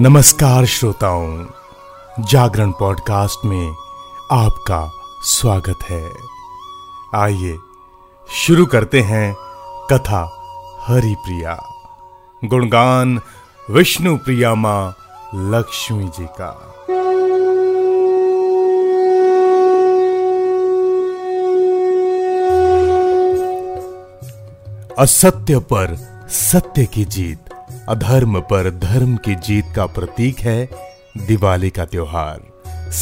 नमस्कार श्रोताओं, जागरण पॉडकास्ट में आपका स्वागत है। आइए शुरू करते हैं कथा हरिप्रिया, गुणगान विष्णुप्रिया माँ लक्ष्मी जी का। असत्य पर सत्य की जीत, अधर्म पर धर्म की जीत का प्रतीक है दिवाली का त्योहार।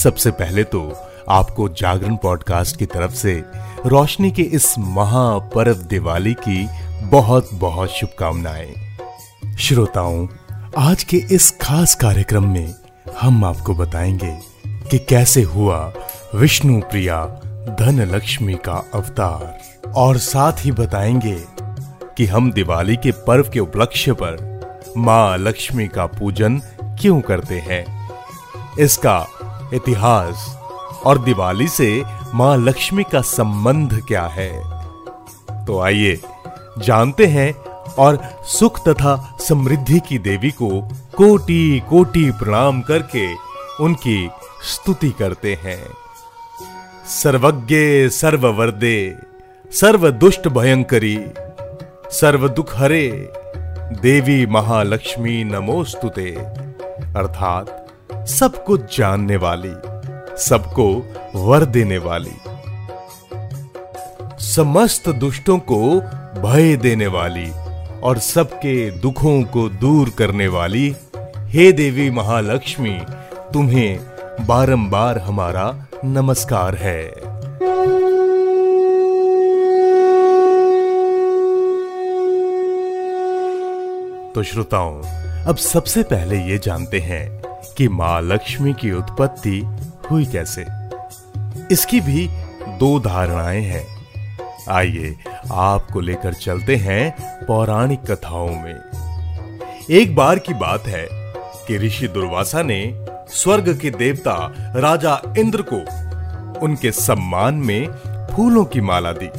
सबसे पहले तो आपको जागरण पॉडकास्ट की तरफ से रोशनी के इस महापर्व दिवाली की बहुत बहुत शुभकामनाएं। श्रोताओं, आज के इस खास कार्यक्रम में हम आपको बताएंगे कि कैसे हुआ विष्णुप्रिया धन लक्ष्मी का अवतार, और साथ ही बताएंगे कि हम दिवाली के पर्व के उपलक्ष्य पर माँ लक्ष्मी का पूजन क्यों करते हैं, इसका इतिहास और दिवाली से माँ लक्ष्मी का संबंध क्या है। तो आइए जानते हैं और सुख तथा समृद्धि की देवी को कोटि कोटि प्रणाम करके उनकी स्तुति करते हैं। सर्वज्ञे सर्ववरदे सर्वदुष्ट भयंकरी सर्व दुख हरे देवी महालक्ष्मी नमोस्तुते, अर्थात सब कुछ जानने वाली, सबको वर देने वाली, समस्त दुष्टों को भय देने वाली और सबके दुखों को दूर करने वाली, हे देवी महालक्ष्मी तुम्हें बारंबार हमारा नमस्कार है। तो श्रोताओं, अब सबसे पहले ये जानते हैं कि माँ लक्ष्मी की उत्पत्ति हुई कैसे। इसकी भी दो धारणाएं हैं। आइए आपको लेकर चलते हैं पौराणिक कथाओं में। एक बार की बात है कि ऋषि दुर्वासा ने स्वर्ग के देवता राजा इंद्र को उनके सम्मान में फूलों की माला दी,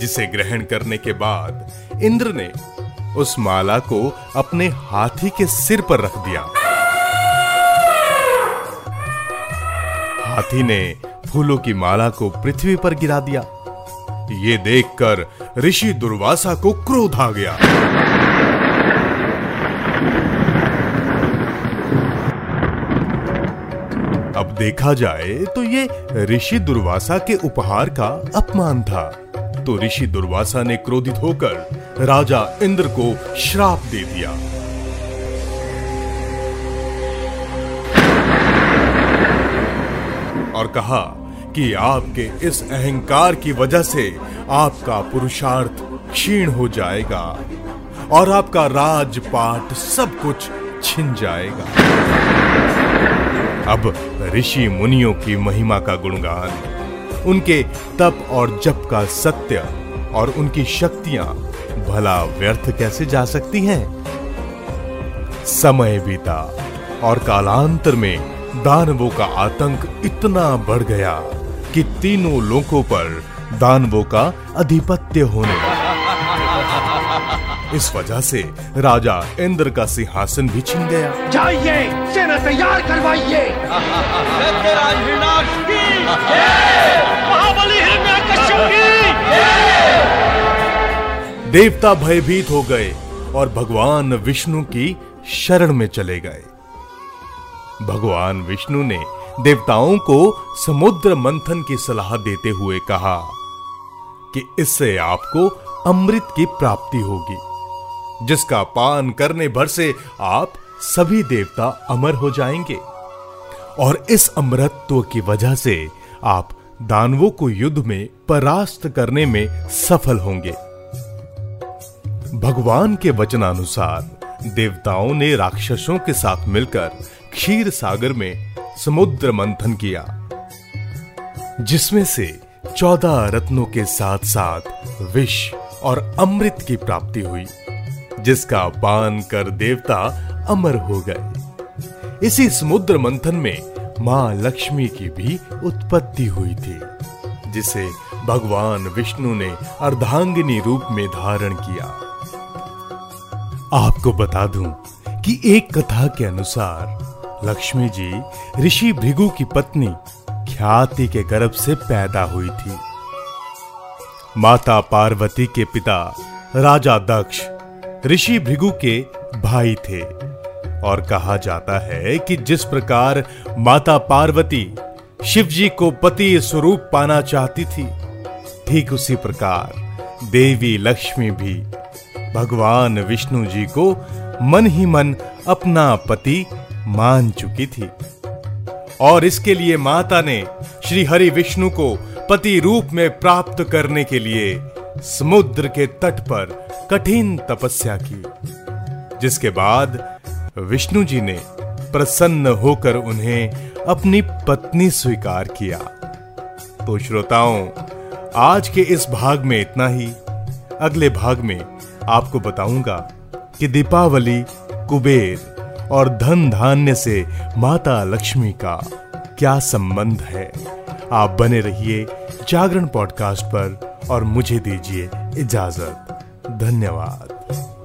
जिसे ग्रहण करने के बाद इंद्र ने उस माला को अपने हाथी के सिर पर रख दिया। हाथी ने फूलों की माला को पृथ्वी पर गिरा दिया। ये देखकर ऋषि दुर्वासा को क्रोध आ गया। अब देखा जाए तो ये ऋषि दुर्वासा के उपहार का अपमान था। तो ऋषि दुर्वासा ने क्रोधित होकर राजा इंद्र को श्राप दे दिया। और कहा कि आपके इस अहंकार की वजह से आपका पुरुषार्थ क्षीण हो जाएगा और आपका राजपाट सब कुछ छिन जाएगा। अब ऋषि मुनियों की महिमा का गुणगान, उनके तप और जप का सत्य और उनकी शक्तियां भला व्यर्थ कैसे जा सकती हैं। समय बीता और कालांतर में दानवों का आतंक इतना बढ़ गया कि तीनों लोकों पर दानवों का आधिपत्य होने लगा। इस वजह से राजा इंद्र का सिंहासन भी छिन गया। जाइए सेना तैयार करवाइए, देवता भयभीत हो गए और भगवान विष्णु की शरण में चले गए। भगवान विष्णु ने देवताओं को समुद्र मंथन की सलाह देते हुए कहा कि इससे आपको अमृत की प्राप्ति होगी, जिसका पान करने भर से आप सभी देवता अमर हो जाएंगे और इस अमृतत्व की वजह से आप दानवों को युद्ध में परास्त करने में सफल होंगे। भगवान के वचनानुसार देवताओं ने राक्षसों के साथ मिलकर क्षीर सागर में समुद्र मंथन किया, जिसमें से 14 रत्नों के साथ साथ विष और अमृत की प्राप्ति हुई, जिसका पान कर देवता अमर हो गए। इसी समुद्र मंथन में माँ लक्ष्मी की भी उत्पत्ति हुई थी, जिसे भगवान विष्णु ने अर्धांगिनी रूप में धारण किया। आपको बता दूं कि एक कथा के अनुसार लक्ष्मी जी ऋषि भृगु की पत्नी ख्याति के गर्भ से पैदा हुई थी। माता पार्वती के पिता राजा दक्ष ऋषि भृगु के भाई थे और कहा जाता है कि जिस प्रकार माता पार्वती शिवजी को पति स्वरूप पाना चाहती थी, ठीक उसी प्रकार देवी लक्ष्मी भी भगवान विष्णु जी को मन ही मन अपना पति मान चुकी थी और इसके लिए माता ने श्री हरि विष्णु को पति रूप में प्राप्त करने के लिए समुद्र के तट पर कठिन तपस्या की, जिसके बाद विष्णु जी ने प्रसन्न होकर उन्हें अपनी पत्नी स्वीकार किया। तो श्रोताओं, आज के इस भाग में इतना ही। अगले भाग में आपको बताऊंगा कि दीपावली, कुबेर और धन धान्य से माता लक्ष्मी का क्या संबंध है। आप बने रहिए जागरण पॉडकास्ट पर और मुझे दीजिए इजाजत। धन्यवाद।